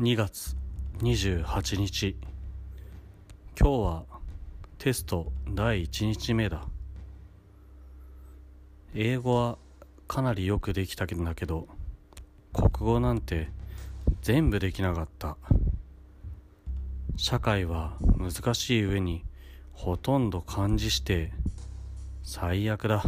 2月28日今日はテスト第1日目だ。英語はかなりよくできたんだけど、国語なんて全部できなかった。社会は難しい上にほとんど漢字指定。最悪だ。